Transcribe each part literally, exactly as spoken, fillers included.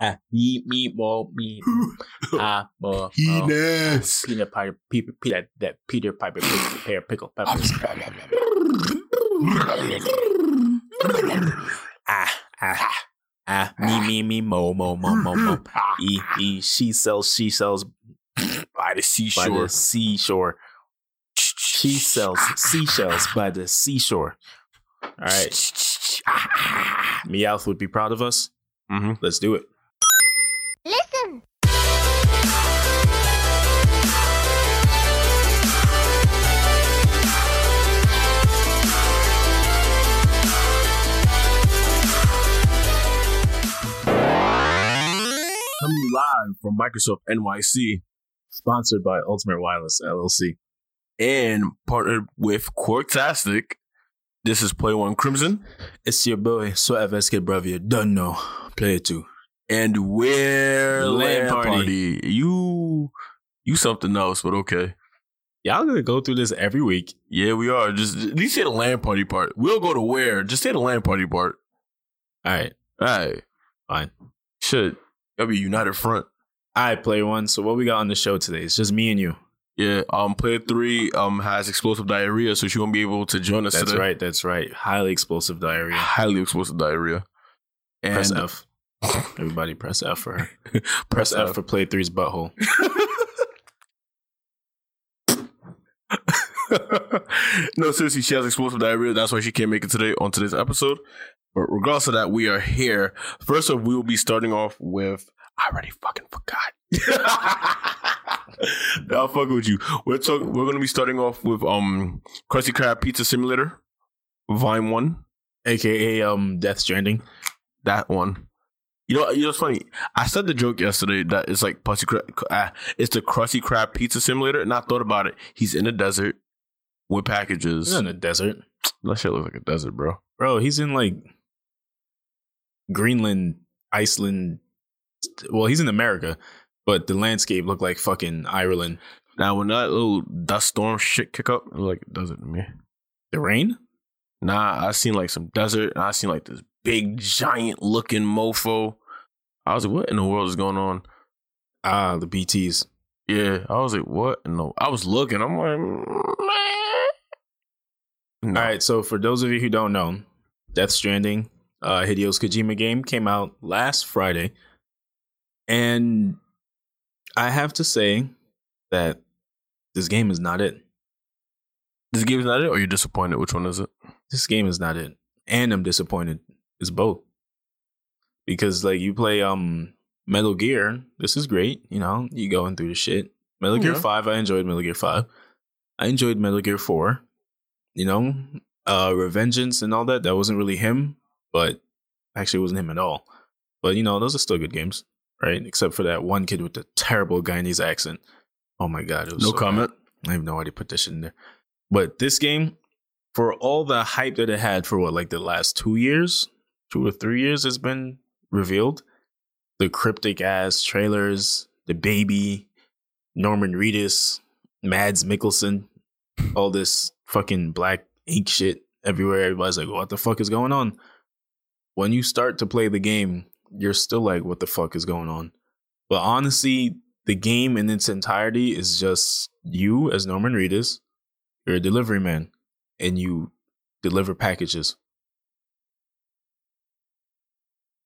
Ah, meat, meatball, meat. Ah, well, penis. Peanut pie, pe- pe- that, that Peter Piper pear pickle. Pepper. ah, ah, ah, me, me, me, mo, mo, mo, mo, mo. E, e, she sells, she sells by the seashore. By the seashore. She sells seashells by the seashore. All right. Meowth would be proud of us. Mm-hmm. Let's do it. Listen. Coming live from Microsoft N Y C, sponsored by Ultimate Wireless L L C, and partnered with Quarktastic. This is Play One Crimson. It's your boy, so F S K Bravia. Don't know. Play it too. And we're LAN party. party. You you something else, but okay. Y'all gonna go through this every week. Yeah, we are. Just at least say the LAN party part. We'll go to where. Just say the LAN party part. All right. All right. Fine. Shit. That'll be United Front. All right, Play One. So what we got on the show today? It's just me and you. Yeah, um, player three um has explosive diarrhea, so she won't be able to join us that's today. That's right, that's right. Highly explosive diarrhea. Highly explosive diarrhea. And press F. Everybody press F for her. press, press F, F for player three's butthole. No, seriously, she has explosive diarrhea. That's why she can't make it today on today's episode. But regardless of that, we are here. First off, we will be starting off with... I already fucking forgot. I'll fuck with you. We're talk- We're gonna be starting off with um Krusty Krab Pizza Simulator, Vine One, aka um Death Stranding. That one. You know, you know, it's funny. I said the joke yesterday that it's like Pussy Crab. Uh, it's the Krusty Krab Pizza Simulator, and I thought about it. He's in the desert with packages. He's in the desert. That shit looks like a desert, bro. Bro, he's in like Greenland, Iceland. Well, he's in America. But the landscape looked like fucking Ireland. Now, when that little dust storm shit kick up, it looked like it does it to me. The rain? Nah, I seen like some desert, and I seen like this big, giant-looking mofo. I was like, what in the world is going on? Ah, the B Ts. Yeah, I was like, what? No, I was looking. I'm like, no. All right, so for those of you who don't know, Death Stranding, uh, Hideo Kojima game, came out last Friday, and... I have to say that this game is not it. This game is not it, or you're disappointed? Which one is it? This game is not it. And I'm disappointed. It's both. Because, like, you play um Metal Gear. This is great. You know, you going through the shit. Metal yeah. Gear five, I enjoyed Metal Gear five. I enjoyed Metal Gear four. You know, uh, Revengeance and all that. That wasn't really him, but actually it wasn't him at all. But, you know, those are still good games. Right, except for that one kid with the terrible Guyanese accent. Oh my god, it was no so comment. Bad. I have no idea put this shit in there. But this game, for all the hype that it had for what, like the last two years, two or three years, it's been revealed. The cryptic ass trailers, the baby, Norman Reedus, Mads Mikkelsen, all this fucking black ink shit everywhere. Everybody's like, what the fuck is going on? When you start to play the game, you're still like, what the fuck is going on? But honestly, the game in its entirety is just you as Norman Reedus. You're a delivery man, and you deliver packages.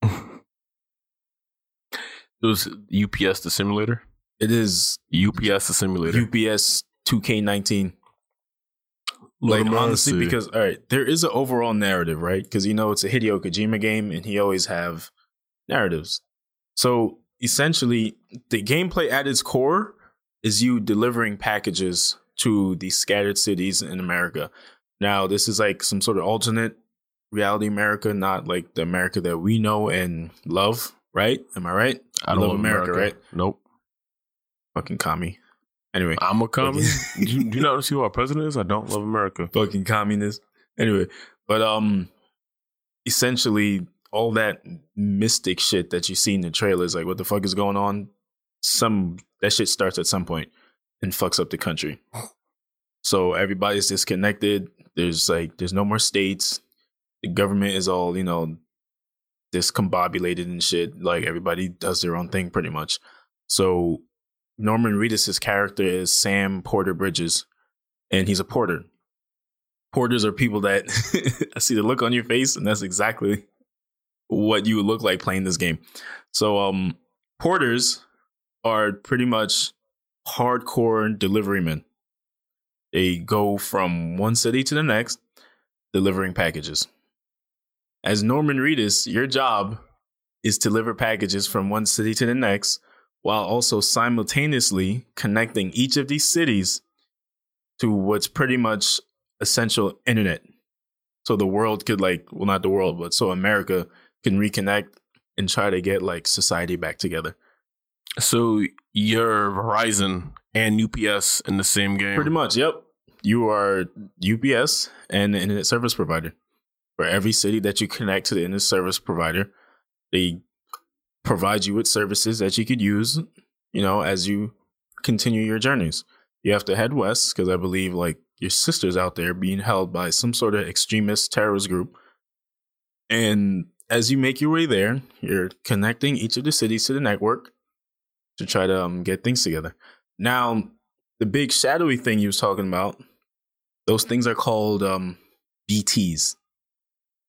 It was U P S the simulator? It is. U P S the simulator. U P S two K nineteen. Like, honestly, because, all right, there is an overall narrative, right? Because, you know, it's a Hideo Kojima game, and he always have... narratives. So essentially, the gameplay at its core is you delivering packages to the scattered cities in America. Now, this is like some sort of alternate reality America, not like the America that we know and love, right? Am I right? I don't love America, America, right? Nope. Fucking commie. Anyway. I'm a commie. do, you, do you not see who our president is? I don't love America. Fucking communist. Anyway, but um, essentially... all that mystic shit that you see in the trailers, like what the fuck is going on? Some that shit starts at some point and fucks up the country. So everybody's disconnected. There's like, there's no more states. The government is all, you know, discombobulated and shit. Like, everybody does their own thing pretty much. So Norman Reedus' character is Sam Porter Bridges, and he's a porter. Porters are people that I see the look on your face, and that's exactly what you would look like playing this game. So um, porters are pretty much hardcore delivery men. They go from one city to the next delivering packages. As Norman Reedus, your job is to deliver packages from one city to the next, while also simultaneously connecting each of these cities to what's pretty much essential internet. So the world could, like, well, not the world, but so America can reconnect and try to get, like, society back together. So you're Verizon and U P S in the same game? Pretty much, yep. You are U P S and the internet service provider. For every city that you connect to the internet service provider, they provide you with services that you could use, you know, as you continue your journeys. You have to head west because I believe, like, your sister's out there being held by some sort of extremist terrorist group. And as you make your way there, you're connecting each of the cities to the network to try to um, get things together. Now, the big shadowy thing you was talking about, those things are called um, B Ts,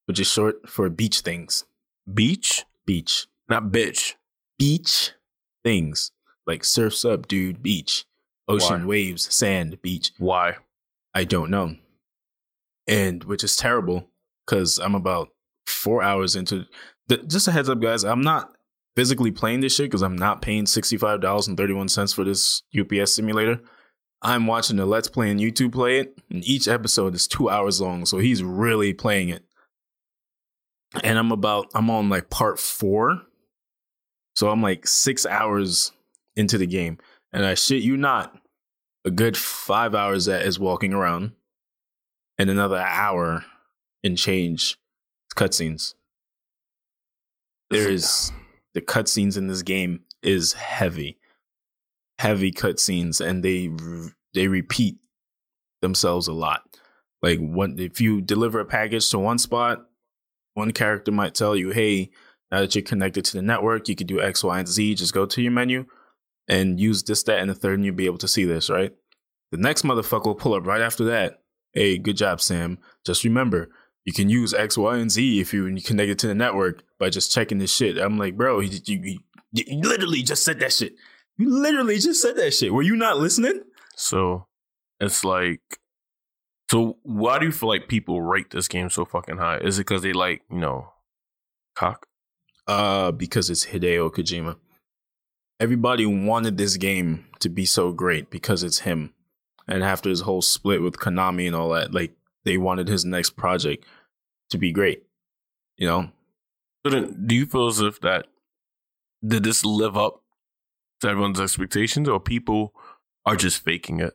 which is short for beach things. Beach? Beach. Not bitch. Beach things. Like surf's up, dude, beach. Ocean, why? Waves, sand, beach. Why? I don't know. And which is terrible because I'm about four hours into the, just a heads up, guys. I'm not physically playing this shit because I'm not paying sixty-five dollars and thirty-one cents for this U P S simulator. I'm watching a Let's Play and YouTube play it. And each episode is two hours long. So he's really playing it. And I'm about, I'm on like part four. So I'm like six hours into the game. And I shit you not, a good five hours that is walking around and another hour and change cutscenes. There is, the cutscenes in this game is heavy, heavy cutscenes, and they they repeat themselves a lot. Like, what if you deliver a package to one spot, one character might tell you, hey, now that you're connected to the network, you could do X, Y, and Z. Just go to your menu and use this, that, and the third, and you'll be able to see this, right? The next motherfucker will pull up right after that. Hey, good job, Sam. Just remember, you can use X, Y, and Z if you connect it to the network by just checking this shit. I'm like, bro, you, you, you literally just said that shit. You literally just said that shit. Were you not listening? So it's like, so why do you feel like people rate this game so fucking high? Is it because they like, you know, cock? Uh, because it's Hideo Kojima. Everybody wanted this game to be so great because it's him. And after his whole split with Konami and all that, like, they wanted his next project to be great, you know? So then, do you feel as if that, did this live up to everyone's expectations, or people are just faking it?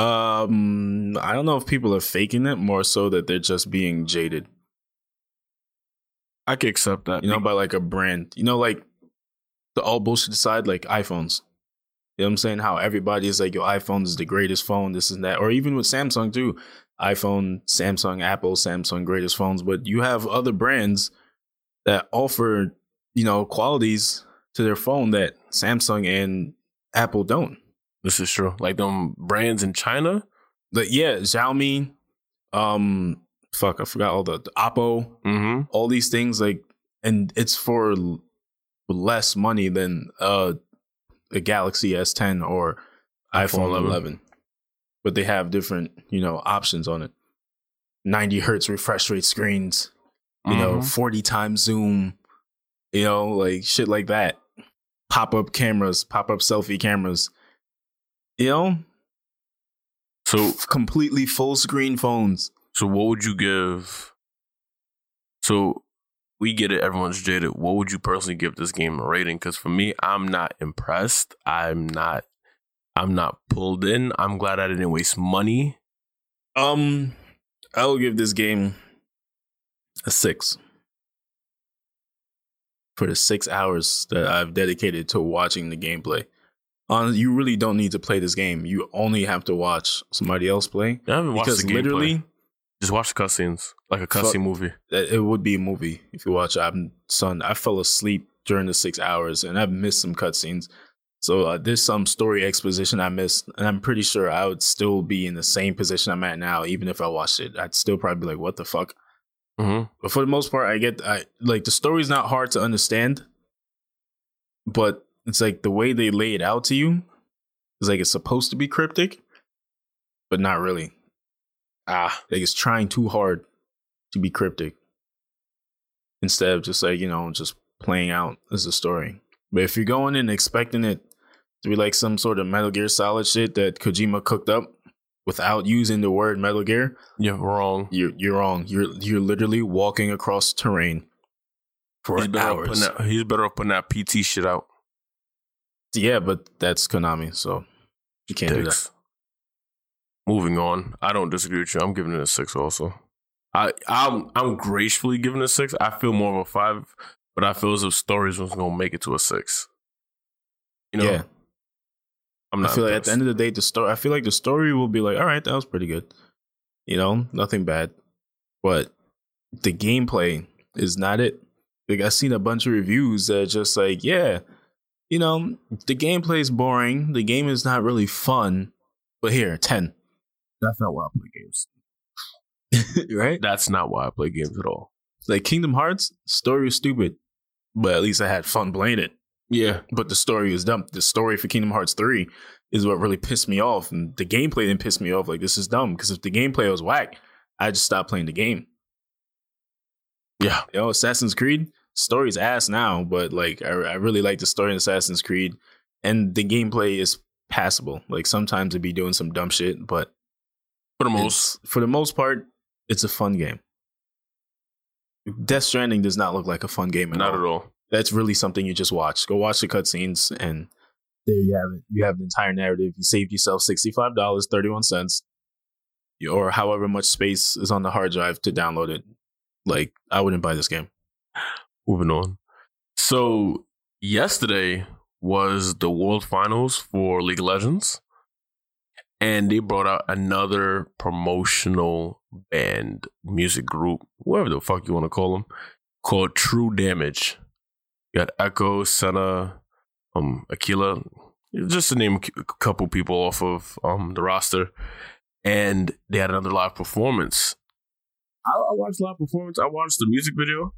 Um, I don't know if people are faking it, more so that they're just being jaded. I could accept that. You know, by like a brand, you know, like, the all bullshit aside, like iPhones. You know what I'm saying? How everybody is like, yo, iPhone is the greatest phone, this and that. Or even with Samsung too. iPhone, Samsung, Apple, Samsung, greatest phones. But you have other brands that offer, you know, qualities to their phone that Samsung and Apple don't. This is true. Like them brands in China? But yeah, Xiaomi, um, fuck, I forgot all the, the Oppo, mm-hmm. all these things. Like, and it's for less money than uh, a Galaxy S ten or iPhone eleven. But they have different, you know, options on it. ninety hertz refresh rate screens, you mm-hmm. know, forty times zoom, you know, like shit like that. Pop-up cameras, pop-up selfie cameras, you know? So F- completely full screen phones. So what would you give? So we get it. Everyone's jaded. What would you personally give this game a rating? Because for me, I'm not impressed. I'm not. I'm not pulled in. I'm glad I didn't waste money. Um, I will give this game a six for the six hours that I've dedicated to watching the gameplay. On you really don't need to play this game. You only have to watch somebody else play. I haven't watched the gameplay. Because literally, Just watch the cutscenes, like a cutscene so, movie. It would be a movie if you watch. I'm son. I fell asleep during the six hours, and I've missed some cutscenes. So uh, there's some story exposition I missed, and I'm pretty sure I would still be in the same position I'm at now, even if I watched it. I'd still probably be like, "What the fuck?" Mm-hmm. But for the most part, I get I like the story's not hard to understand, but it's like the way they lay it out to you is like it's supposed to be cryptic, but not really. Ah, like it's trying too hard to be cryptic. Instead of just like, you know, just playing out as a story. But if you're going in expecting it to be like some sort of Metal Gear Solid shit that Kojima cooked up without using the word Metal Gear, you're wrong. You're you're wrong. You're you're literally walking across terrain for he's hours. Better that, he's better off putting that P T shit out. Yeah, but that's Konami, so you can't Dicks. do that. Moving on, I don't disagree with you. I'm giving it a six also. I, I'm I'm gracefully giving it a six. I feel more of a five, but I feel as if stories was going to make it to a six. You know? Yeah. I'm not I feel like at the end of the day, the story. I feel like the story will be like, all right, that was pretty good. You know, nothing bad. But the gameplay is not it. Like, I've seen a bunch of reviews that are just like, yeah, you know, the gameplay is boring. The game is not really fun. But here, ten. That's not why I play games. Right? That's not why I play games at all. Like Kingdom Hearts, story was stupid, but at least I had fun playing it. Yeah. But the story is dumb. The story for Kingdom Hearts three is what really pissed me off. And the gameplay didn't piss me off. Like, this is dumb. Because if the gameplay was whack, I just stopped playing the game. Yeah. Yo, Assassin's Creed, story's ass now, but like, I, I really like the story in Assassin's Creed. And the gameplay is passable. Like, sometimes it'd be doing some dumb shit, but For the most, it's, for the most part, it's a fun game. Death Stranding does not look like a fun game at not all. Not at all. That's really something you just watch. Go watch the cutscenes, and there you have it. You have the entire narrative. You saved yourself sixty-five dollars and thirty-one cents, or however much space is on the hard drive to download it. Like, I wouldn't buy this game. Moving on. So, yesterday was the World Finals for League of Legends. And they brought out another promotional band, music group, whatever the fuck you want to call them, called True Damage. You got Echo, Senna, um, Akila, just to name a couple people off of um the roster. And they had another live performance. I, I watched live performance. I watched the music video.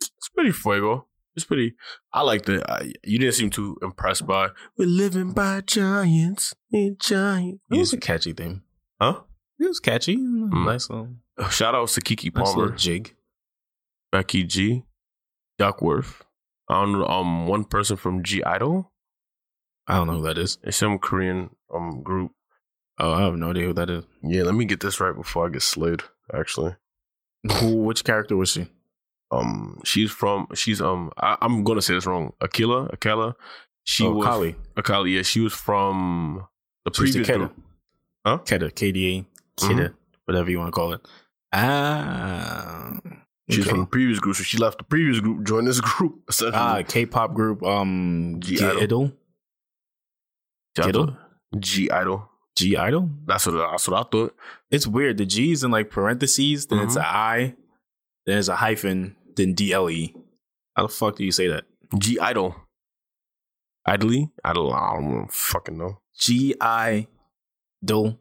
It's pretty fuego. It's pretty. I liked it. I, you didn't seem too impressed by. We're living by giants. And giants. It was a catchy thing, huh? It was catchy. Mm. Nice little. Shout out to Kiki Palmer, nice Jig, Becky G, Duckworth. I don't know. Um, one person from G-Idle. I don't know who that is. It's some Korean um group. Oh, I have no idea who that is. Yeah, let me get this right before I get slayed. Actually, who? Which character was she? Um, she's from, she's, um, I, I'm going to say this wrong. Akila, Akela. She oh, was, Akali. Akali, yeah. She was from the she's previous the Keda. Group. Huh? Keda, K D A, Keda, mm-hmm. whatever you want to call it. Ah. Uh, she's okay. from the previous group. So she left the previous group, joined this group. Ah, uh, K-pop group, um, G-Idle. G-Idle? G-Idle. G-Idle? That's what, that's what I thought. It's weird. The G's in like parentheses, then mm-hmm. it's an I, then it's a hyphen. Than D L E. How the fuck do you say that? G-Idle. Idly? Idle. I don't fucking know. G-I-Dle.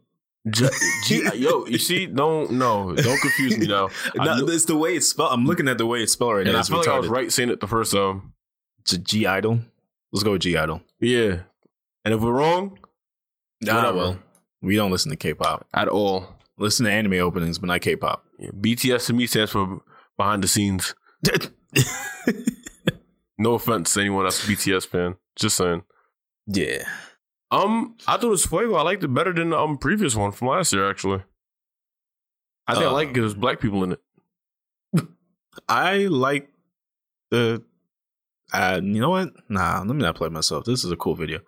G- G- Yo, you see? Don't, no. Don't confuse me now. No, it's the way it's spelled. I'm looking at the way it's spelled right and now. I feel retarded. Like I was right saying it the first time. It's a G-Idle. Let's go with G-Idle. Yeah. And if we're wrong, nah, well, we don't listen to K-pop. At all. Listen to anime openings, but not K-pop. Yeah, B T S to me stands for behind the scenes. No offense to anyone that's a B T S fan. Just saying. Yeah. Um, I thought it was fuego. I liked it better than the um previous one from last year, actually. I think uh, I like it because there's black people in it. I like the uh you know what? Nah, let me not play myself. This is a cool video.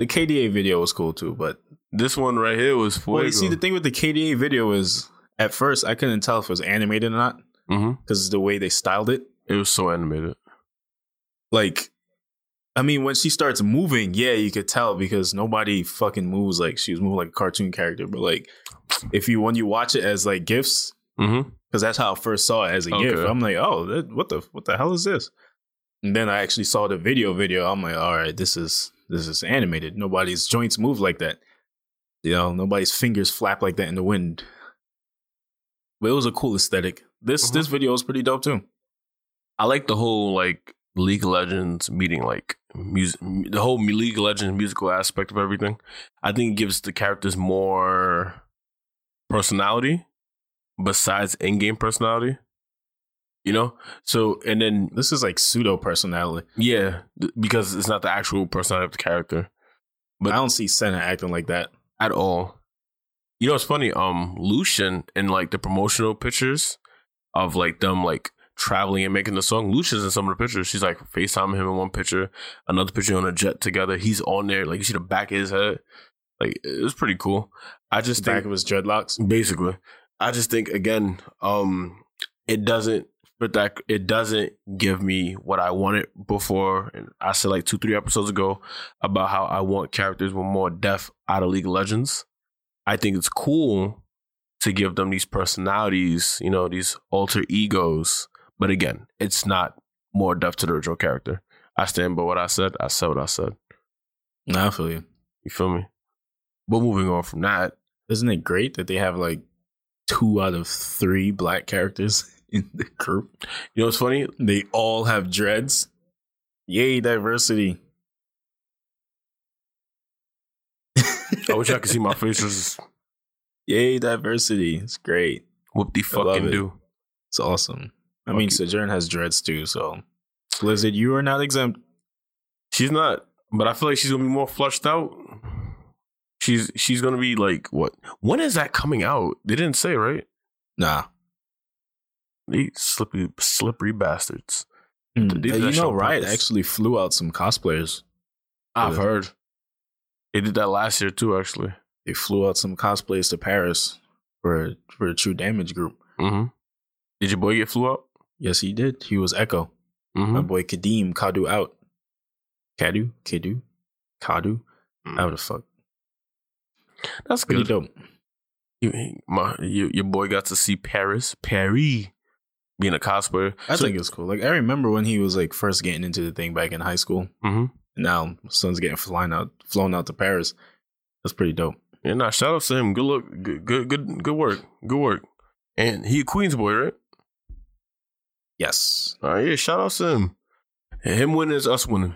The K D A video was cool too, but this one right here was fuego. Well, you see, the thing with the K D A video is at first I couldn't tell if it was animated or not. Mm-hmm. Because the way they styled it, it was so animated. Like, I mean, when she starts moving, yeah, you could tell because nobody fucking moves like she was moving like a cartoon character. But like, if you when you watch it as like GIFs, Mm-hmm. Because that's how I first saw it as a okay. gift. I'm like, oh, that, what the what the hell is this? And then I actually saw the video video. I'm like, all right, this is this is animated. Nobody's joints move like that. You know, nobody's fingers flap like that in the wind. But it was a cool aesthetic. This mm-hmm. this video is pretty dope too. I like the whole like League of Legends meeting, like music, the whole League of Legends musical aspect of everything. I think it gives the characters more personality besides in-game personality, you know? So, and then this is like pseudo personality. Yeah, th- because it's not the actual personality of the character. But I don't see Senna acting like that at all. You know, it's funny. Um, Lucian in like the promotional pictures of like them like traveling and making the song. Lucian's in some of the pictures. She's like FaceTiming him in one picture, another picture on a jet together. He's on there, like you see the back of his head. Like it was pretty cool. I just the think, back of his dreadlocks, basically. I just think again, um, it doesn't fit that. It doesn't give me what I wanted before. And I said like two, three episodes ago about how I want characters with more depth out of League of Legends. I think it's cool to give them these personalities, you know, these alter egos. But again, it's not more depth to the original character. I stand by what I said. I said what I said. Nah, I feel you. You feel me? But moving on from that. Isn't it great that they have like two out of three black characters in the group? You know what's funny? They all have dreads. Yay, diversity. I wish I could see my faces. Yay, diversity. It's great. Whoop the fucking do. It's awesome. I mean, Sojourn has dreads too, so Blizzard, you are not exempt. She's not, but I feel like she's gonna be more flushed out. She's she's gonna be like, what? When is that coming out? They didn't say, right? Nah. They slippery slippery bastards. Mm. They, they hey, you know, Riot actually flew out some cosplayers. I've heard. They did that last year too. Actually, they flew out some cosplayers to Paris for for a True Damage group. Mm-hmm. Did your boy get flew out? Yes, he did. He was Echo. Mm-hmm. My boy Kadeem Kadu out. Kadu, Kadu, Kadu. Mm. How the fuck? That's pretty good. Dope. You, my, you, your boy got to see Paris, Paris, being a cosplayer. I so, think it's cool. Like I remember when he was like first getting into the thing back in high school. Mm-hmm. Now son's getting flying out, flown out to Paris. That's pretty dope. Yeah, nah, shout out to him. Good look, good, good, good, good work, good work. And he a Queens boy, right? Yes. All right, yeah. Shout out to him. Him winning is us winning.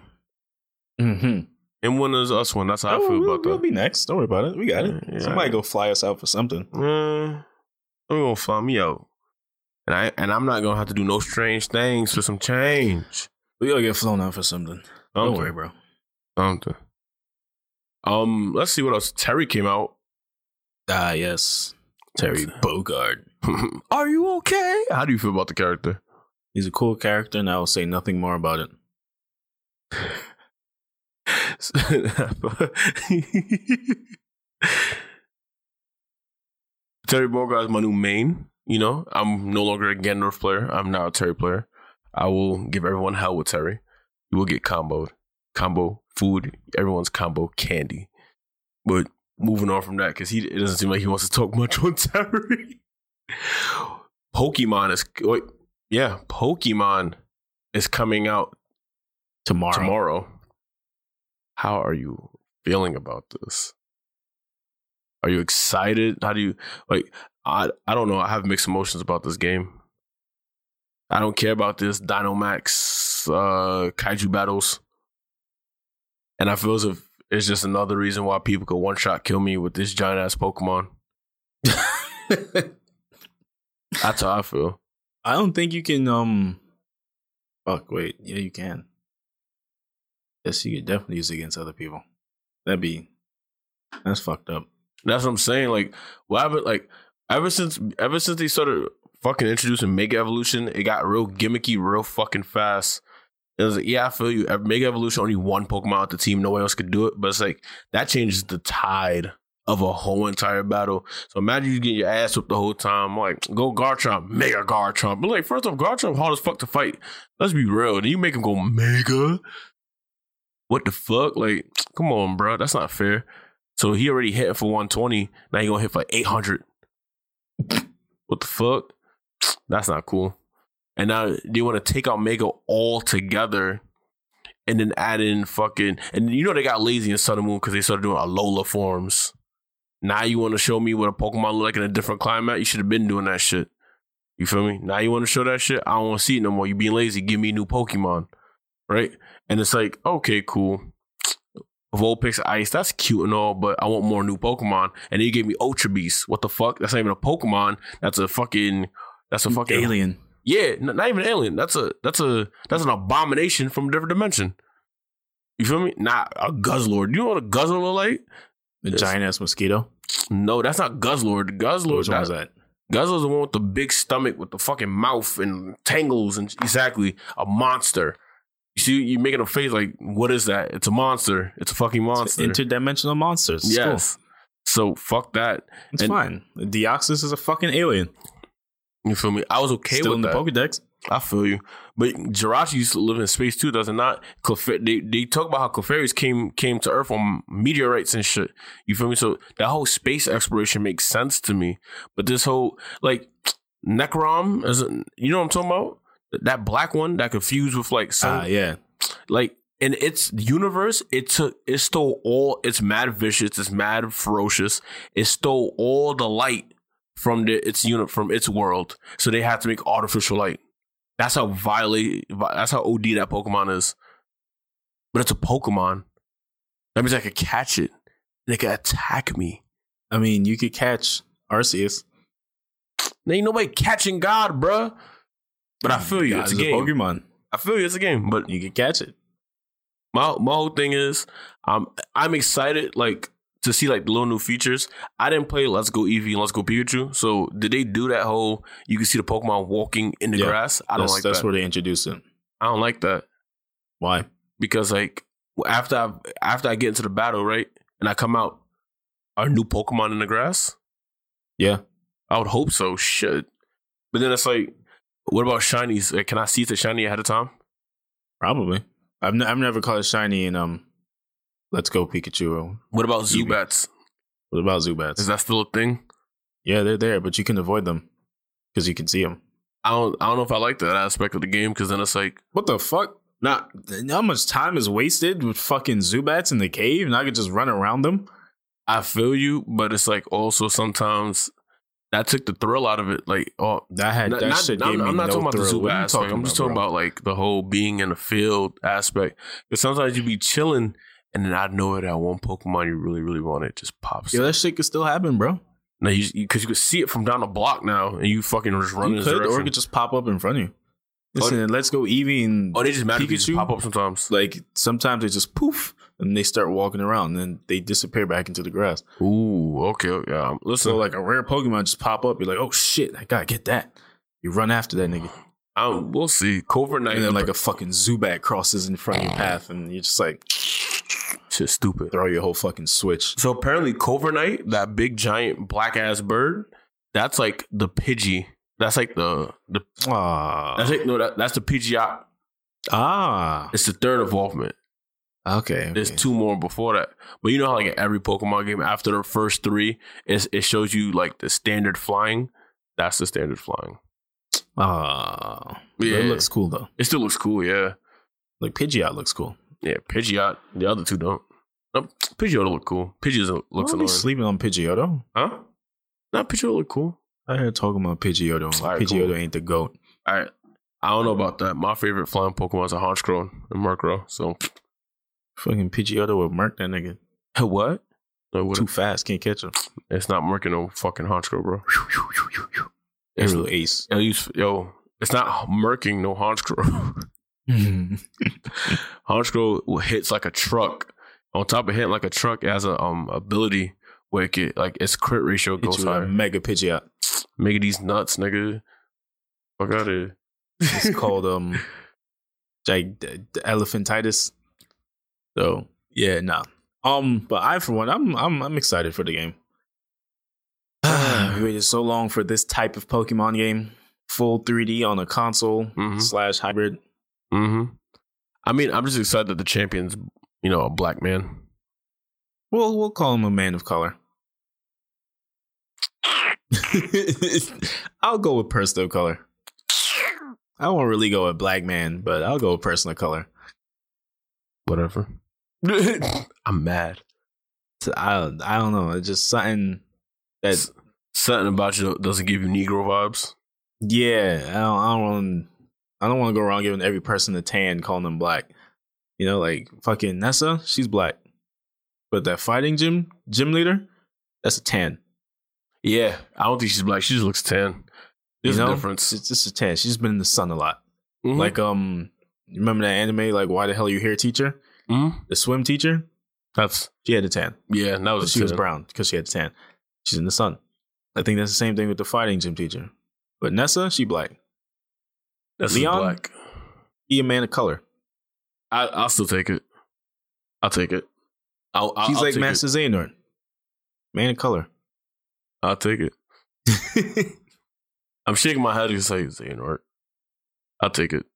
Mm-hmm. Him winning is us winning. That's how oh, I feel we'll, about we'll that. We'll be next. Don't worry about it. We got it. Yeah, somebody right. go fly us out for something. Uh, they're gonna fly me out, and I and I'm not gonna have to do no strange things for some change. We gotta get flown out for something. Don't, Don't worry, bro. Don't. Um, let's see what else. Terry came out. Ah, yes. Terry Bogard. Are you okay? How do you feel about the character? He's a cool character, and I will say nothing more about it. Terry Bogard is my new main. You know, I'm no longer a Ganondorf player. I'm now a Terry player. I will give everyone hell with Terry. You will get comboed. Combo, food, everyone's combo, candy. But moving on from that, because he it doesn't seem like he wants to talk much on Terry. Pokemon is... Wait, yeah, Pokemon is coming out tomorrow. tomorrow. How are you feeling about this? Are you excited? How do you... Like, I, I don't know. I have mixed emotions about this game. I don't care about this Dynamax Uh, kaiju battles, and I feel as if it's just another reason why people could one shot kill me with this giant ass Pokemon. That's how I feel. I don't think you can. Um, fuck. Wait. Yeah, you can. Yes, you could definitely use it against other people. That'd be. That's fucked up. That's what I'm saying. Like, why? Well, like, ever since, ever since they started fucking introducing Mega Evolution, it got real gimmicky, real fucking fast. It was like, yeah, I feel you. Mega Evolution, only one Pokemon on the team. No one else could do it. But it's like, that changes the tide of a whole entire battle. So imagine you get your ass whipped the whole time. Like, go Garchomp, Mega Garchomp. But like, first off, Garchomp hard as fuck to fight. Let's be real. Then you make him go Mega. What the fuck? Like, come on, bro. That's not fair. So he already hit for one twenty. Now you're going to hit for eight hundred. What the fuck? That's not cool. And now they want to take out Mega all together and then add in fucking... And you know they got lazy in Sun and Moon because they started doing Alola forms. Now you want to show me what a Pokemon look like in a different climate? You should have been doing that shit. You feel me? Now you want to show that shit? I don't want to see it no more. You being lazy. Give me new Pokemon. Right? And it's like, okay, cool. Vulpix, Ice, that's cute and all, but I want more new Pokemon. And then you gave me Ultra Beast. What the fuck? That's not even a Pokemon. That's a fucking... That's a fucking... Alien. Yeah, not even an alien. That's a that's a that's an abomination from a different dimension. You feel me? Not a Guzzlord. Do you know what a Guzzlord look like? The giant ass mosquito. No, that's not Guzzlord. Guzzlord. Which one was that? Guzzlord's the one with the big stomach with the fucking mouth and tangles and exactly a monster. You see, you're making a face like, what is that? It's a monster. It's a fucking monster. It's interdimensional monsters. It's yes. Cool. So fuck that. It's and, fine. Deoxys is a fucking alien. You feel me? I was okay Still with that. Still in the Pokedex. I feel you. But Jirachi used to live in space too, does it not? They, they talk about how Clefairies came came to Earth on meteorites and shit. You feel me? So that whole space exploration makes sense to me. But this whole, like, Necrom, is a, you know what I'm talking about? That black one that confused with, like, sun. Ah, uh, yeah. Like, in its universe, it took, it stole all, it's mad vicious, it's mad ferocious. It stole all the light from the its unit from its world, so they have to make artificial light. That's how violate. That's how O D that Pokemon is. But it's a Pokemon. That means I could catch it. And it could attack me. I mean, you could catch Arceus. There ain't nobody catching God, bruh. But I feel you. God it's a game. A Pokemon. I feel you. It's a game. But you could catch it. My my whole thing is, I'm um, I'm excited. Like. To see like little new features. I didn't play Let's Go Eevee and Let's Go Pikachu. So did they do that whole you can see the Pokemon walking in the yeah, grass? I don't like that's that. That's where they introduced it. I don't like that. Why? Because like after I after I get into the battle, right, and I come out, are new Pokemon in the grass? Yeah, I would hope so. Shit. But then it's like, what about shinies? Like, can I see the shiny ahead of time? Probably. I've n- I've never caught a shiny in um. Let's Go Pikachu. What about Zubats? What about Zubats? Is that still a thing? Yeah, they're there, but you can avoid them because you can see them. I don't. I don't know if I like that aspect of the game because then it's like, what the fuck? Not how much time is wasted with fucking Zubats in the cave, and I could just run around them. I feel you, but it's like also sometimes that took the thrill out of it. Like, oh, that had not, that not, shit. Not, gave I'm, me I'm not no talking about thrill. The Zubats. Like, I'm about, just talking bro? about like the whole being in the field aspect. Because sometimes you be chilling. And then I know it. That one Pokemon you really, really want it just pops. Yeah, that shit could still happen, bro. No, you because you, you could see it from down the block now, and you fucking just run. You in could, direction. Or it could just pop up in front of you. Listen, oh, Let's Go Eevee and oh, they just magically just pop up sometimes. Like sometimes they just poof and they start walking around, and then they disappear back into the grass. Ooh, okay, okay. Um, listen, so like a rare Pokemon just pop up. You're like, oh shit, I gotta get that. You run after that nigga. Um, we'll see. Covernight, and then like a fucking Zubat crosses in front of your path, and you're just like. Shit's stupid. Throw your whole fucking Switch. So apparently Covernight, that big giant black ass bird, that's like the Pidgey. That's like the the ah. That's like no that, that's the Pidgeot. Ah. It's the third involvement. Okay, okay. There's two more before that. But you know how like in every Pokemon game after the first three, it's, it shows you like the standard flying. That's the standard flying. Ah. Yeah. It looks cool though. It still looks cool, yeah. Like Pidgeot looks cool. Yeah, Pidgeot. The other two don't. No, Pidgeot look cool. Pidgeot looks annoying. Sleeping on Pidgeot, huh? Not Pidgeot look cool. I heard talking about Pidgeot. Right, Pidgeot cool. Ain't the goat. All right, I don't know about that. My favorite flying Pokemon is a Honchkrow and Murkrow. So fucking Pidgeot would murk that nigga. What? No, too fast, can't catch him. It's not murking no fucking Honchkrow, bro. It's real ace. Yo, it's not murking no Honchkrow. Honchkrow hits like a truck. On top of hitting like a truck, it has a um ability where it could, like its crit ratio goes higher. Like mega Pidgeot. Mega these nuts, nigga. Fuck out of here. It's called um like elephantitis. So yeah, nah. Um, but I for one, I'm I'm I'm excited for the game. We waited so long for this type of Pokemon game, full three D on a console mm-hmm. slash hybrid. Mm-hmm. I mean, I'm just excited that the champion's, you know, a black man. Well, we'll call him a man of color. I'll go with person of color. I won't really go with black man, but I'll go with person of color. Whatever. I'm mad. So I I don't know. It's just something that S- something about you doesn't give you Negro vibes. Yeah, I don't. I don't want. I don't want to go around giving every person a tan, calling them black. You know, like fucking Nessa, she's black, but that fighting gym gym leader, that's a tan. Yeah, I don't think she's black. She just looks tan. There's you know, a difference. It's just a tan. She's been in the sun a lot. Mm-hmm. Like um, you remember that anime? Like, why the hell are you here, teacher? Mm-hmm. The swim teacher. That's she had a tan. Yeah, that was. She was brown because she had a tan. She's in the sun. I think that's the same thing with the fighting gym teacher. But Nessa, she black. Nessa's Leon, black. He a man of color. I I'll still take it. I'll take it. I'll, I'll, He's I'll like take Master it. Xehanort. Man of color. I'll take it. I'm shaking my head to say Xehanort. I'll take it.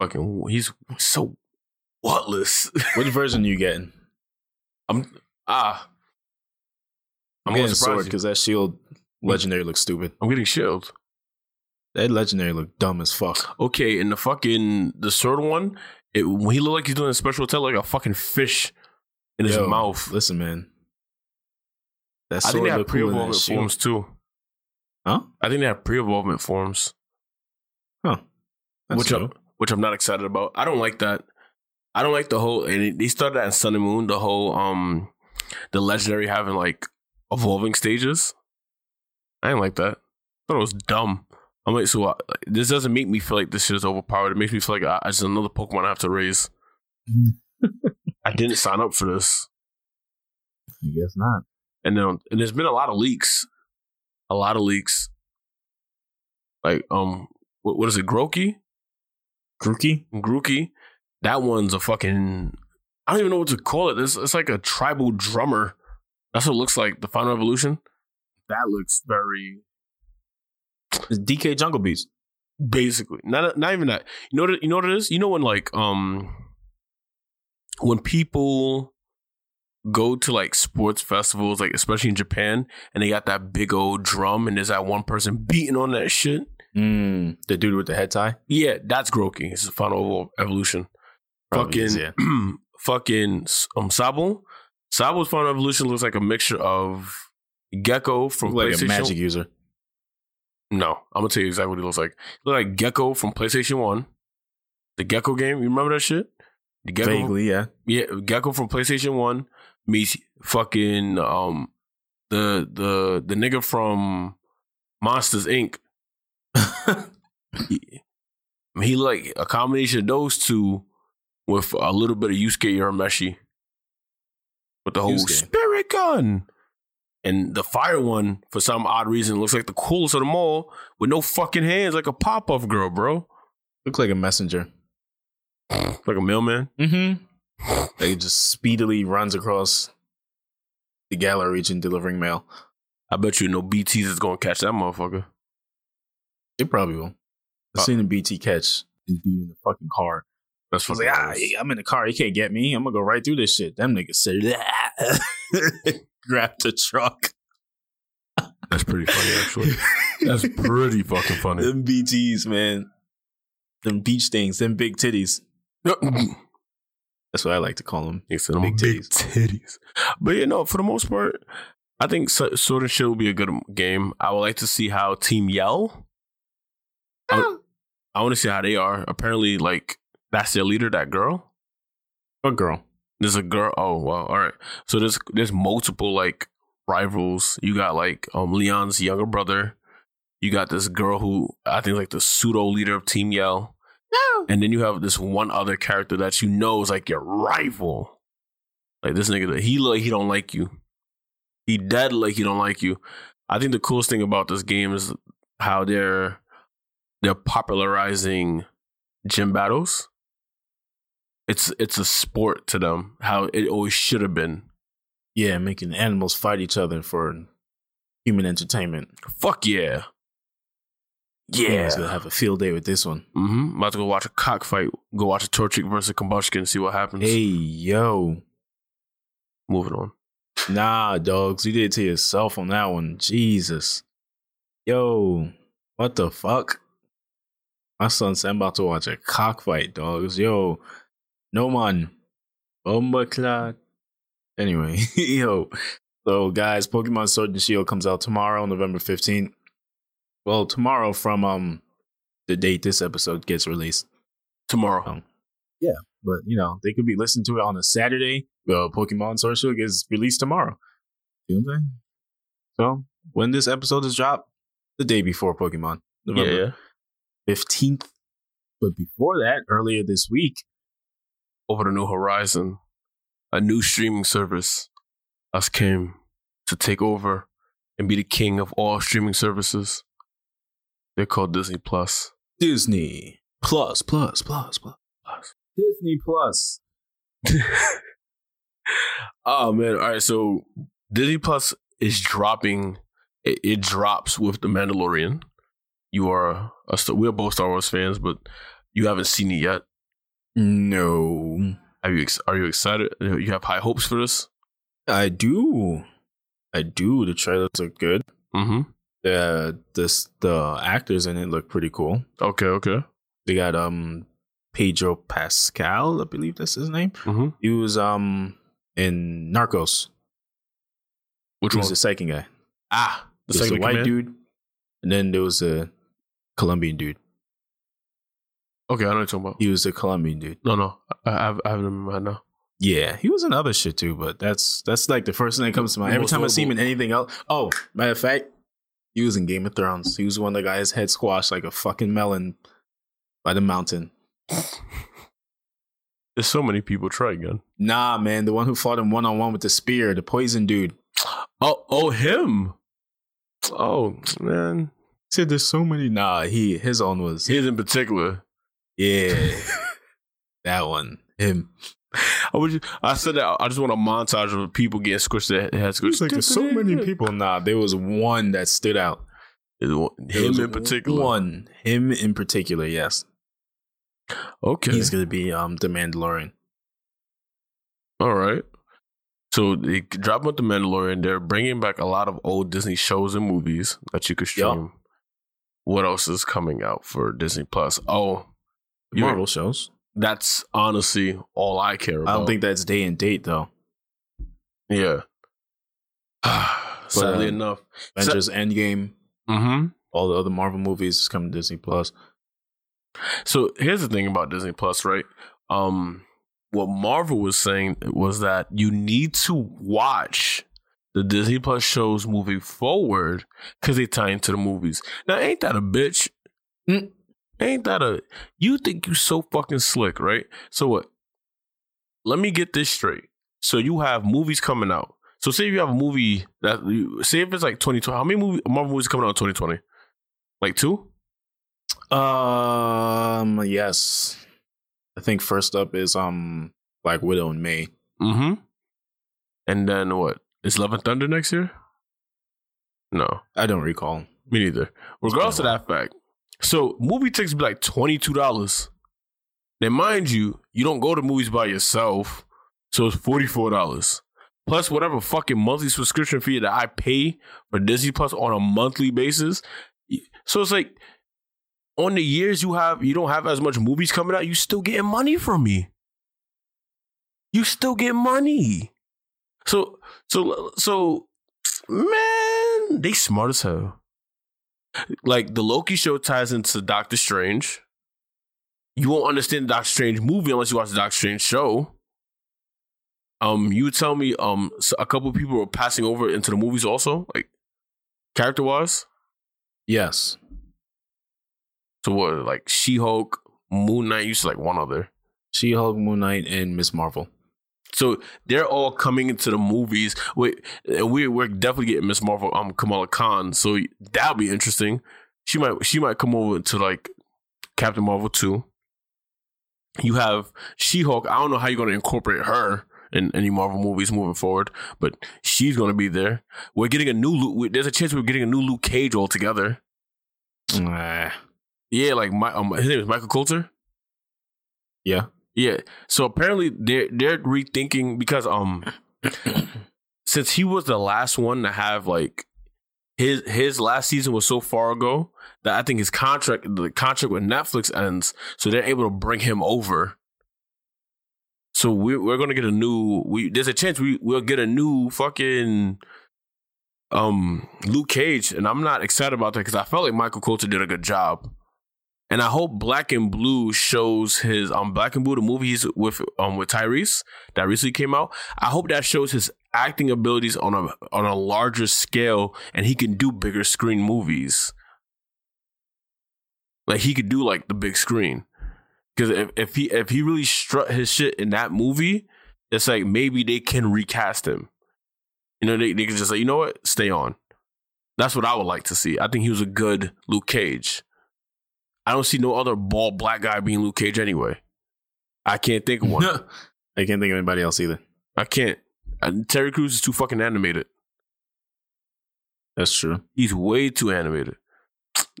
Fucking, he's so whatless. Which version are you getting? I'm ah. I'm, I'm getting sword because that shield legendary looks stupid. I'm getting shield. That legendary looked dumb as fuck. Okay, and the fucking the sword one, it, he looked like he's doing a special attack like a fucking fish in Yo, his mouth. Listen, man. That sword I think they have pre-evolvement forms too. Huh? I think they have pre-evolvement forms. Huh? That's which I'm, which I'm not excited about. I don't like that. I don't like the whole. And they started that in Sun and Moon. The whole um, the legendary having like evolving stages. I didn't like that. I thought it was dumb. I'm like, so I, this doesn't make me feel like this shit is overpowered. It makes me feel like I, I just another Pokemon I have to raise. I didn't sign up for this. I guess not. And then, and there's been a lot of leaks, a lot of leaks. Like, um, what, what is it, Grookey? Grookey, Grookey. That one's a fucking. I don't even know what to call it. It's, it's like a tribal drummer. That's what it looks like. The final evolution. That looks very. It's D K Jungle Beats, basically. Not not even that. You know what? You know what it is. You know when like um, when people go to like sports festivals, like especially in Japan, and they got that big old drum, and there's that one person beating on that shit. Mm, the dude with the head tie. Yeah, that's Grookey. It's the final evolution. Probably fucking is, yeah. fucking um Sabo. Sabo's final evolution looks like a mixture of Gecko from like PlayStation. A magic user. No, I'm gonna tell you exactly what he looks like. He looks like Gecko from PlayStation One, the Gecko game. You remember that shit? The Gecko, vaguely, yeah, yeah. Gecko from PlayStation One meets fucking um the the the nigga from Monsters Incorporated. he, he like a combination of those two with a little bit of Yusuke Urameshi with the whole Yusuke. Spirit gun. And the fire one, for some odd reason, looks like the coolest of them all with no fucking hands, like a pop-up girl, bro. Looks like a messenger. Like a mailman? Mm-hmm. They just speedily runs across the gallery region delivering mail. I bet you no B Ts is going to catch that motherfucker. It probably will. I've uh, seen a B T catch this dude in the fucking car. That's fucking like, ah, I'm in the car. He can't get me. I'm going to go right through this shit. Them niggas said that. Grabbed the truck. That's pretty funny, actually. That's pretty fucking funny. Them B Ts, man. Them beach things. Them big titties. That's what I like to call them. Big titties. Big titties. But, you know, for the most part, I think Sword and Shield will be a good game. I would like to see how Team Yell. I, I want to see how they are. Apparently, like, that's their leader, that girl. What girl? There's a girl. Oh, wow. All right. So there's there's multiple like rivals. You got like um Leon's younger brother. You got this girl who I think like the pseudo leader of Team Yell. No. And then you have this one other character that you know is like your rival. Like this nigga, he like he don't like you. He dead like he don't like you. I think the coolest thing about this game is how they're they're popularizing gym battles. It's it's a sport to them, how it always should have been. Yeah, making animals fight each other for human entertainment. Fuck yeah. Yeah. Gonna have a field day with this one. Mm-hmm. I'm about to go watch a cockfight. Go watch a Torchic versus Combustion and see what happens. Hey, yo. Moving on. Nah, dogs, you did it to yourself on that one. Jesus. Yo, what the fuck? My son said I'm about to watch a cockfight, dogs. Yo, no man. Bomba clot. Anyway, yo. So, guys, Pokemon Sword and Shield comes out tomorrow, November fifteenth. Well, tomorrow from um the date this episode gets released. Tomorrow. Um, yeah, but, you know, they could be listening to it on a Saturday. Uh, Pokemon Sword and Shield gets released tomorrow. You know what I'm saying? So, when this episode is dropped, the day before Pokemon. November yeah, yeah. fifteenth. But before that, earlier this week. Over the New Horizon, a new streaming service us came to take over and be the king of all streaming services. They're called Disney Plus. Disney Plus, plus, plus, plus, plus. Disney Plus. Oh, man. All right. So Disney Plus is dropping. It, it drops with The Mandalorian. You are, a, we're both Star Wars fans, but you haven't seen it yet. No. Are you, ex- are you excited? You have high hopes for this? I do. I do. The trailers look good. Mm-hmm. Uh, this, the actors in it look pretty cool. Okay, okay. They got um Pedro Pascal, I believe that's his name. Mm-hmm. He was um in Narcos. Which he one? was the second guy. Ah, the there was second a white command? dude. And then there was a Colombian dude. Okay, I know what you're talking about. He was a Colombian dude. No, no. I, I haven't remembered now. Yeah, he was in other shit too, but that's that's like the first thing that comes to mind. Every time I see him in anything else. Oh, matter of fact, he was in Game of Thrones. He was one of the guys head squashed like a fucking melon by the mountain. There's so many people trying, gun. Nah, man, the one who fought him one on one with the spear, the poison dude. Oh, oh, him. Oh man, he said there's so many. Nah, he his own was his in particular. Yeah, that one, him. I would. Just, I said that. I just want a montage of people getting squished. That has squished. Like there's so many people. Nah, there was one that stood out. Him in particular. One. Him in particular. Yes. Okay. He's gonna be um the Mandalorian. All right. So they drop with the Mandalorian. They're bringing back a lot of old Disney shows and movies that you could stream. Yep. What else is coming out for Disney Plus? Oh, Marvel yeah. shows. That's honestly all I care about. I don't think that's day and date, though. Yeah. Sadly but, um, enough. Avengers so, Endgame. Mm-hmm. All the other Marvel movies come to Disney Plus. So here's the thing about Disney Plus, right? Um, what Marvel was saying was that you need to watch the Disney Plus shows moving forward because they tie into the movies. Now, ain't that a bitch? Mm. Ain't that a... You think you so fucking slick, right? So what? Let me get this straight. So you have movies coming out. So say if you have a movie that... Say if it's like twenty twenty. How many movie, Marvel movies coming out in twenty twenty? Like two? Um, yes. I think first up is um Black Widow in May. Mm-hmm. And then what? Is Love and Thunder next year? No. I don't recall. Me neither. Regardless of that fact... So movie tickets be like twenty-two dollars. Then mind you, you don't go to movies by yourself. So it's forty-four dollars. Plus whatever fucking monthly subscription fee that I pay for Disney Plus on a monthly basis. So it's like on the years you have, you don't have as much movies coming out. You still getting money from me. You still get money. So, so, so, man, they smart as hell. Like the Loki show ties into Doctor Strange. You won't understand the Doctor Strange movie unless you watch the Doctor Strange show. Um, you tell me, um, so a couple of people are passing over into the movies also, like character wise. Yes. So what? Like She-Hulk, Moon Knight. You said like one other. She-Hulk, Moon Knight, and Miz Marvel. So they're all coming into the movies. Wait, we we're definitely getting Miz Marvel, um, Kamala Khan. So that'll be interesting. She might she might come over to like Captain Marvel two. You have She-Hulk. I don't know how you're going to incorporate her in any Marvel movies moving forward, but she's going to be there. We're getting a new. There's a chance we're getting a new Luke Cage altogether. Nah. Yeah, like my um, his name is Michael Coulter. Yeah. Yeah, so apparently they're, they're rethinking because um since he was the last one to have like his his last season was so far ago that I think his contract the contract with Netflix ends, so they're able to bring him over. So we, we're gonna get a new. We there's a chance we we'll get a new fucking um Luke Cage, and I'm not excited about that because I felt like Michael Coulter did a good job. And I hope Black and Blue shows his um Black and Blue, the movies with um with Tyrese that recently came out. I hope that shows his acting abilities on a on a larger scale, and he can do bigger screen movies. Like he could do like the big screen, because if if he if he really strut his shit in that movie, it's like maybe they can recast him. You know, they they can just say, you know what, stay on. That's what I would like to see. I think he was a good Luke Cage. I don't see no other bald black guy being Luke Cage anyway. I can't think of one. I can't think of anybody else either. I can't. And Terry Crews is too fucking animated. That's true. He's way too animated.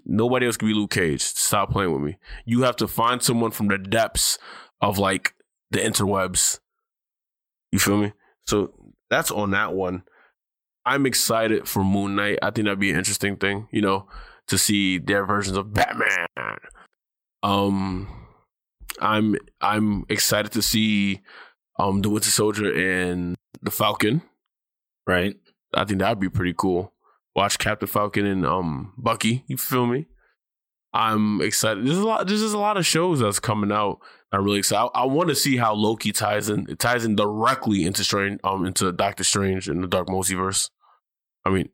Nobody else can be Luke Cage. Stop playing with me. You have to find someone from the depths of like the interwebs. You feel me? So that's on that one. I'm excited for Moon Knight. I think that'd be an interesting thing, you know, to see their versions of Batman. Um, I'm I'm excited to see um the Winter Soldier and the Falcon. Right. I think that'd be pretty cool. Watch Captain Falcon and um Bucky. You feel me? I'm excited. There's a lot. There's just a lot of shows that's coming out. I'm really excited. I, I want to see how Loki ties in. It ties in directly into Strange. Um, into Doctor Strange and the Dark Multiverse. I mean,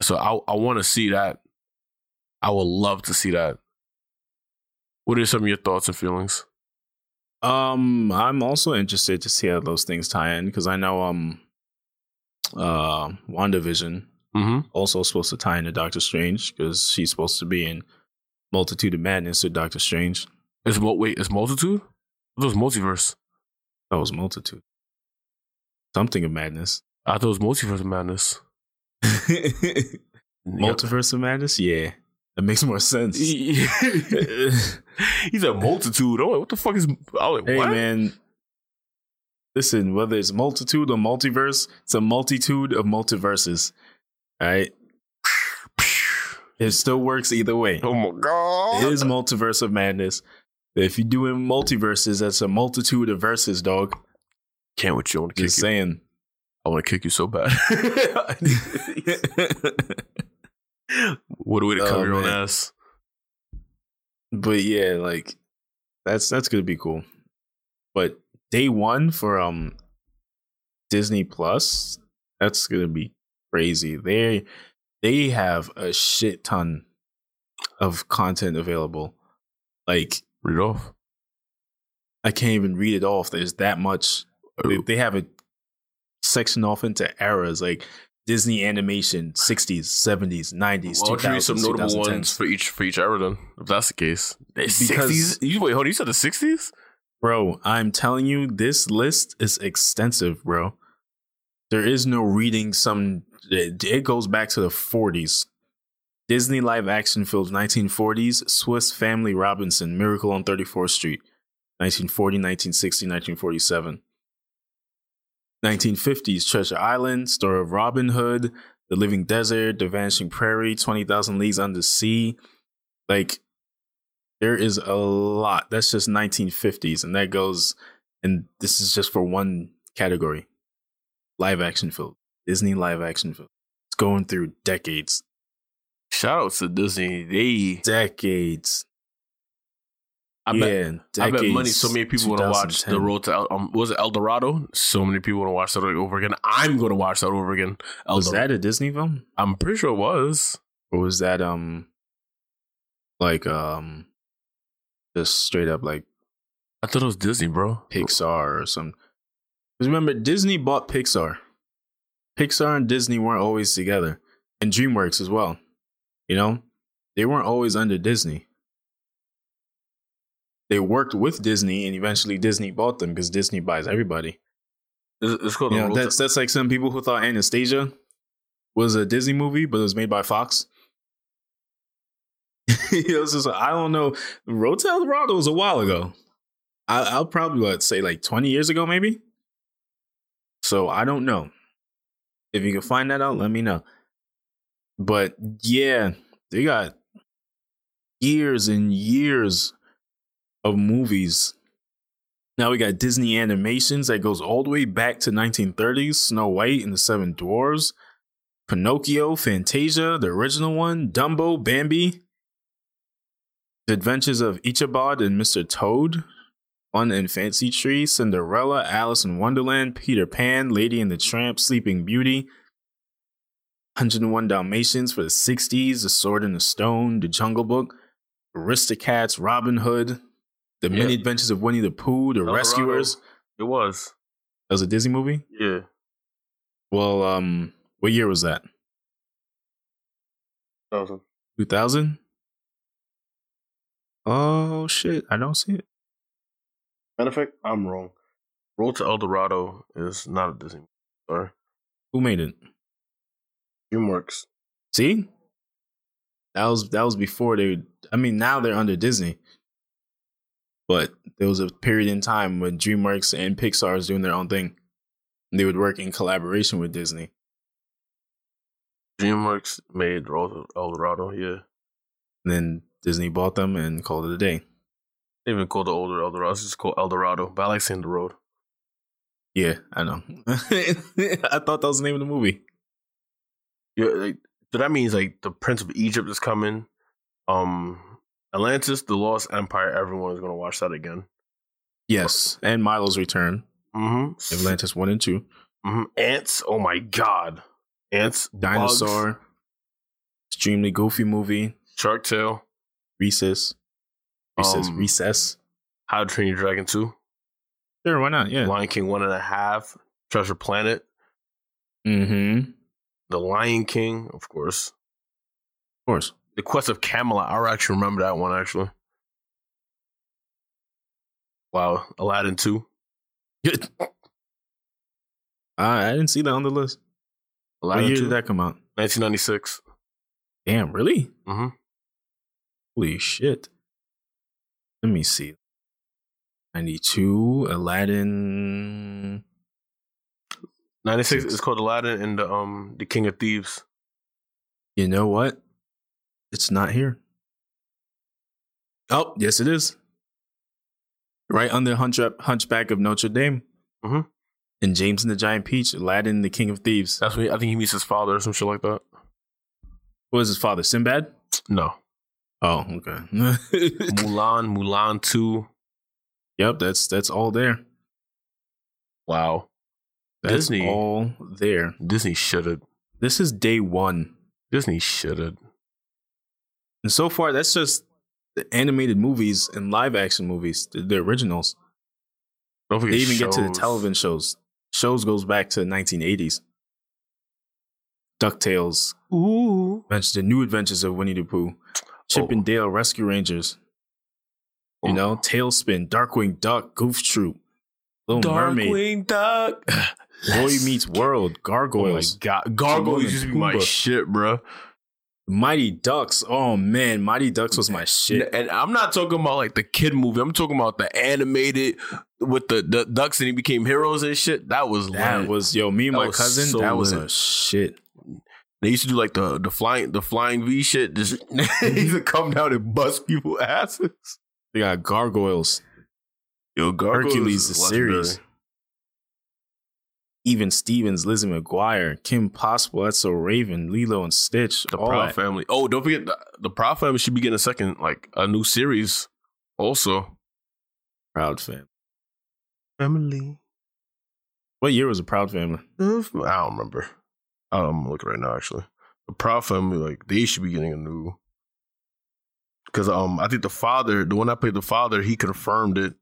so I I want to see that. I would love to see that. What are some of your thoughts and feelings? Um, I'm also interested to see how those things tie in, because I know um, uh, WandaVision mm-hmm. also supposed to tie into Doctor Strange, because she's supposed to be in Multitude of Madness with Doctor Strange. It's wait, it's Multitude? It was Multiverse. That was Multitude. Something of Madness. I thought it was Multiverse of Madness. Multiverse of Madness? Yeah. That makes more sense. He's a multitude. I'm like, what the fuck is... I'm like, hey, what? Man. Listen, whether it's multitude or multiverse, it's a multitude of multiverses. All right? It still works either way. Oh, my God. It is Multiverse of Madness. If you're doing multiverses, that's a multitude of verses, dog. Can't with you. I want to kick you. Just saying. I want to kick you so bad. What a way to cover oh, your own ass. But yeah, like that's that's gonna be cool. But day one for um Disney Plus, that's gonna be crazy. They they have a shit ton of content available. Like read it off. I can't even read it off. There's that much. They, they have a section off into eras, like Disney animation, sixties, seventies, nineties, well, two thousands, I'll read some notable ones for each for each era then, if that's the case. Because, sixties? You, wait, hold on, you said the sixties? Bro, I'm telling you, this list is extensive, bro. There is no reading some... It, it goes back to the forties. Disney live action films, nineteen forties, Swiss Family Robinson, Miracle on thirty-fourth Street, nineteen forty, nineteen sixty, nineteen forty-seven. nineteen fifties, Treasure Island, Story of Robin Hood, The Living Desert, The Vanishing Prairie, twenty thousand Leagues Under Sea. Like, there is a lot. That's just nineteen fifties. And that goes, and this is just for one category. Live action film. Disney live action film. It's going through decades. Shout out to Disney. They Decades. I bet, yeah, decades, I bet money so many people want to watch The Road to El, um, was it El Dorado? So many people want to watch that over again. I'm going to watch that over again. El was Dorado. That a Disney film? I'm pretty sure it was. Or was that um like um just straight up like I thought it was Disney, bro. Pixar or something. Because remember, Disney bought Pixar. Pixar and Disney weren't always together, and DreamWorks as well. You know, they weren't always under Disney. They worked with Disney, and eventually Disney bought them because Disney buys everybody. It's called, you know, that's that's like some people who thought Anastasia was a Disney movie, but it was made by Fox. It was just, I don't know. Road to El Dorado was a while ago. I, I'll probably I'd say like twenty years ago, maybe. So I don't know. If you can find that out, let me know. But yeah, they got years and years of movies. Now we got Disney animations that goes all the way back to nineteen thirties. Snow White and the Seven Dwarves, Pinocchio, Fantasia, the original one, Dumbo, Bambi, The Adventures of Ichabod and Mister Toad, Fun and Fancy Tree, Cinderella, Alice in Wonderland, Peter Pan, Lady and the Tramp, Sleeping Beauty, one oh one Dalmatians for the sixties, The Sword and the Stone, The Jungle Book, Aristocats, Robin Hood, The yep. Many Adventures of Winnie the Pooh, The Colorado. Rescuers. It was. That was a Disney movie? Yeah. Well, um, what year was that? two thousand. two thousand? Oh, shit. I don't see it. Matter of fact, I'm wrong. Road to El Dorado is not a Disney movie. Sorry. Who made it? DreamWorks. See? That was that was before they... I mean, now they're under Disney. But there was a period in time when DreamWorks and Pixar was doing their own thing. And they would work in collaboration with Disney. DreamWorks made Road to El Dorado, yeah. And then Disney bought them and called it a day. They even called the older El Dorado. It's just called El Dorado. But I like seeing the road. Yeah, I know. I thought that was the name of the movie. Yeah, like, so that means like the Prince of Egypt is coming. Um, Atlantis, the Lost Empire. Everyone is going to watch that again. Yes, but, and Milo's Return. Mm-hmm. Atlantis one and two. Mm-hmm. Ants. Oh my God. Ants. Dinosaur. Bugs. Extremely Goofy Movie. Shark Tale. Recess. Recess, um, Recess. How to Train Your Dragon two. Sure, why not? Yeah. Lion King one and a half. Treasure Planet. Mm-hmm. The Lion King, of course. Of course. The Quest of Camelot. I actually remember that one, actually. Wow. Aladdin two. uh, I didn't see that on the list. Aladdin what year two? Did that come out? nineteen ninety-six. Damn, really? Mm-hmm. Holy shit. Let me see. ninety-two, Aladdin. ninety-six is called Aladdin and the um the King of Thieves. You know what? It's not here. Oh, yes it is. Right under Hunchback Hunchback of Notre Dame. Mm-hmm. And James and the Giant Peach, Aladdin, the King of Thieves. That's when he, I think he meets his father or some shit like that. What is his father? Sinbad? No. Oh, okay. Mulan, Mulan two. Yep, that's that's all there. Wow. That's Disney, all there. Disney should've. This is day one. Disney should've. And so far, that's just the animated movies and live action movies, the, the originals. Don't forget they even shows. Get to the television shows. Shows goes back to the nineteen eighties. DuckTales. Ooh. The New Adventures of Winnie the Pooh. Chip oh. and Dale, Rescue Rangers, you oh. know, Tailspin, Darkwing Duck, Goof Troop, Little Darkwing Mermaid, Darkwing Duck, Boy Meets World, Gargoyles, oh God. Gargoyles used to be my shit, bro. Mighty Ducks, oh man, Mighty Ducks was my shit. And I'm not talking about like the kid movie. I'm talking about the animated with the, the ducks and he became heroes and shit. That was that lit. was yo. Me and that my cousin, so that was lit. a shit. They used to do like the the flying the flying V shit. Just they used to come down and bust people's asses. They got Gargoyles. Yo, Gargoyles Hercules is the series. Even Stevens, Lizzie McGuire, Kim Possible, That's So Raven, Lilo and Stitch, the Proud that. Family. Oh, don't forget the, the Proud Family should be getting a second like a new series. Also, Proud Family. Family. What year was the Proud Family? I don't remember. I'm looking right now, actually. The Proud Family, like, they should be getting a new... Because um, I think the father, the one that played the father, he confirmed it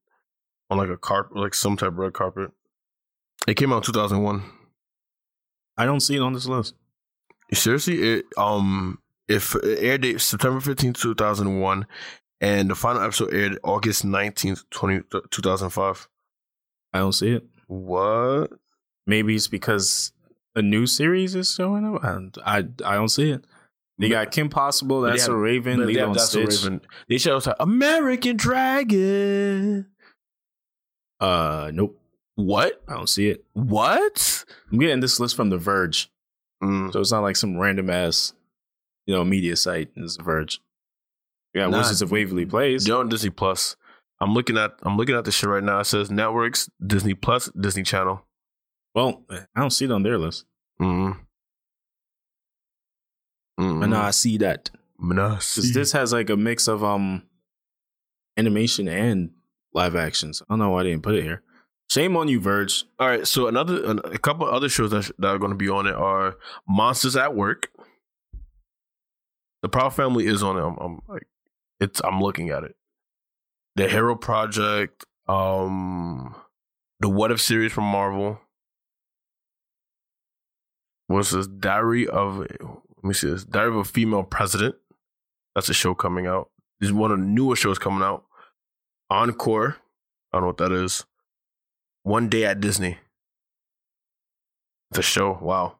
on, like, a carpet, like, some type of red carpet. It came out in two thousand one. I don't see it on this list. Seriously? It, um, if it aired date September fifteenth, two thousand one, and the final episode aired August nineteenth, two thousand five. I don't see it. What? Maybe it's because... A new series is showing up. I I, I don't see it. They got Kim Possible, That's have, a Raven, Lilo and Stitch. Raven. They show us American Dragon. Uh, nope. What? I don't see it. What? I'm getting this list from The Verge. Mm. So it's not like some random ass, you know, media site is The Verge. Yeah, nah, Wizards of Waverly Place. They're on Disney Plus. I'm looking at I'm looking at this shit right now. It says networks, Disney Plus, Disney Channel. Well, I don't see it on their list. Mm-hmm. Mm-hmm. And I see that. I see. This has like a mix of um animation and live actions. I don't know why they didn't put it here. Shame on you, Verge. All right, so another a couple other shows that, sh- that are going to be on it are Monsters at Work. The Proud Family is on it. I'm, I'm like, it's. I'm looking at it. The Hero Project, um, the What If series from Marvel. What's this? Diary of Let me see this. Diary of a Female President. That's a show coming out. This is one of the newer shows coming out. Encore. I don't know what that is. One Day at Disney. The show. Wow.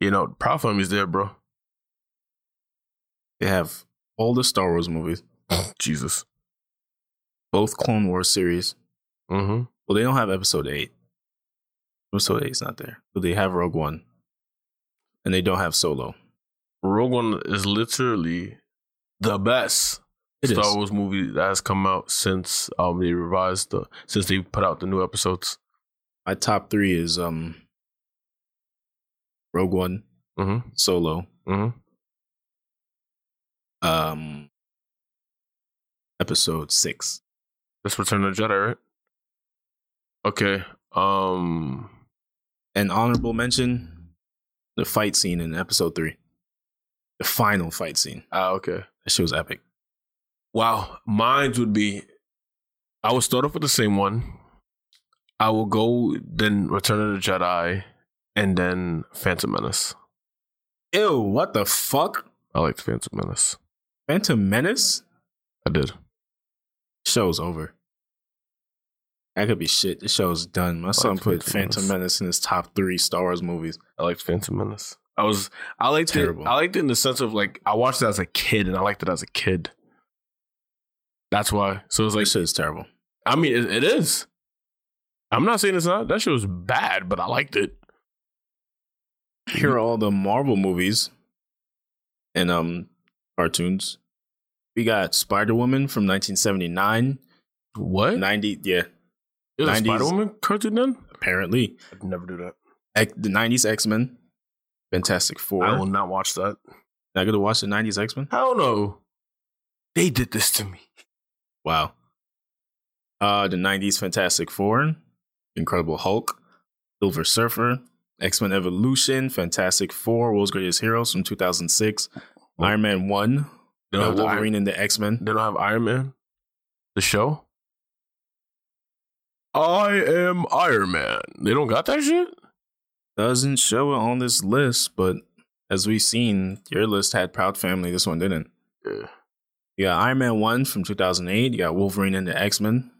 You know, Proud Family's there, bro. They have all the Star Wars movies. Jesus. Both Clone Wars series. Mm-hmm. Well, they don't have episode eight. Episode eight's not there. But they have Rogue One. And they don't have Solo. Rogue One is literally the best it Star is. Wars movie that has come out since um they revised the since they put out the new episodes. My top three is um Rogue One, mm-hmm. Solo, mm-hmm. um Episode six. That's Return of the Jedi, right? Okay. Um, an honorable mention: the fight scene in episode three, the final fight scene. Ah, okay. That shit was epic. Wow, mine would be. I will start off with the same one. I will go then Return of the Jedi, and then Phantom Menace. Ew! What the fuck? I liked Phantom Menace. Phantom Menace? I did. Show's over. That could be shit. This show's done. My son put Phantom Menace in his top three Star Wars movies. I liked Phantom Menace. I was I liked it. I liked it in the sense of like I watched it as a kid and I liked it as a kid. That's why. So it's like, this shit is terrible. I mean, it, it is. I'm not saying it's not. That shit was bad, but I liked it. Here are all the Marvel movies and um cartoons. We got Spider-Woman from nineteen seventy-nine. What? ninety, yeah. It was nineties, a Spider-Woman cartoon then? Apparently. I'd never do that. X, the nineties X-Men. Fantastic Four. I will not watch that. Not going to watch the nineties X-Men? Hell no. They did this to me. Wow. Uh, the nineties Fantastic Four, Incredible Hulk, Silver Surfer, X-Men Evolution, Fantastic Four, World's Greatest Heroes from two thousand six, oh. Iron Man one, they don't the have Wolverine the Iron- and the X-Men. They don't have Iron Man? The show? I am Iron Man. They don't got that shit? Doesn't show it on this list, but as we've seen, your list had Proud Family. This one didn't. Yeah. You got Iron Man one from two thousand eight. You got Wolverine and the X-Men.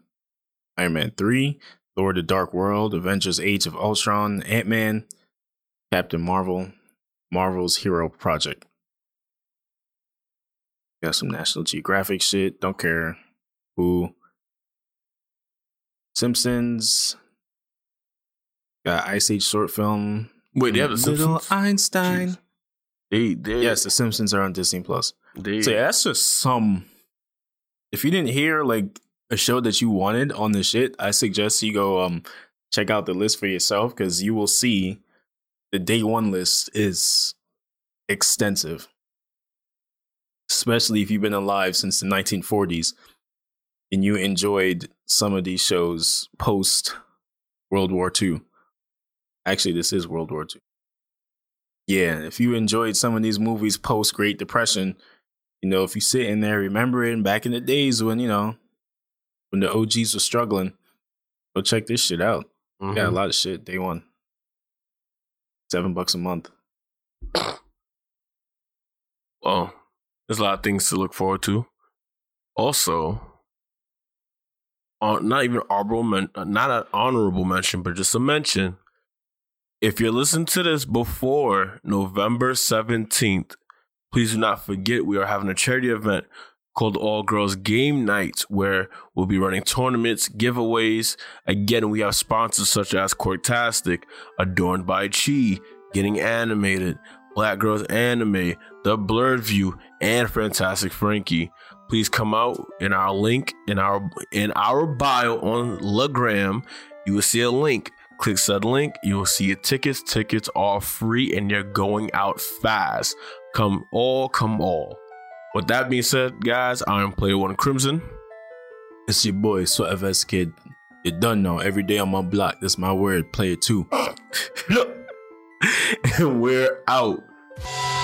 Iron Man three. Thor: The Dark World. Avengers: Age of Ultron. Ant-Man. Captain Marvel. Marvel's Hero Project. Got some National Geographic shit. Don't care. Who? Simpsons. Got Ice Age short film. Wait, they have the Simpsons? Little Einstein. They, they, yes, the Simpsons are on Disney Plus. They, so yeah, that's just some. If you didn't hear like a show that you wanted on this shit, I suggest you go um check out the list for yourself because you will see the day one list is extensive. Especially if you've been alive since the nineteen forties and you enjoyed some of these shows post World War Two. Actually, this is World War Two. Yeah, if you enjoyed some of these movies post Great Depression, you know, if you sit in there remembering back in the days when, you know, when the O Gs were struggling, go check this shit out. Mm-hmm. Got a lot of shit day one. Seven bucks a month. Oh. There's a lot of things to look forward to. Also, uh, not even honorable, men- not an honorable mention, but just a mention. If you're listening to this before November seventeenth, please do not forget we are having a charity event called All Girls Game Night, where we'll be running tournaments, giveaways. Again, we have sponsors such as Quarktastic, Adorned by Chi, getting animated, Black Girls Anime, The Blurred View, and Fantastic Frankie. Please come out in our link in our in our bio on Legram. You will see a link. Click said link. You will see your tickets. Tickets are free and they're going out fast. Come all, come all. With that being said, guys, I am Play One Crimson. It's your boy, S F S K Kid. You done now. Every day on my block. That's my word. Play it too. Look. And we're out.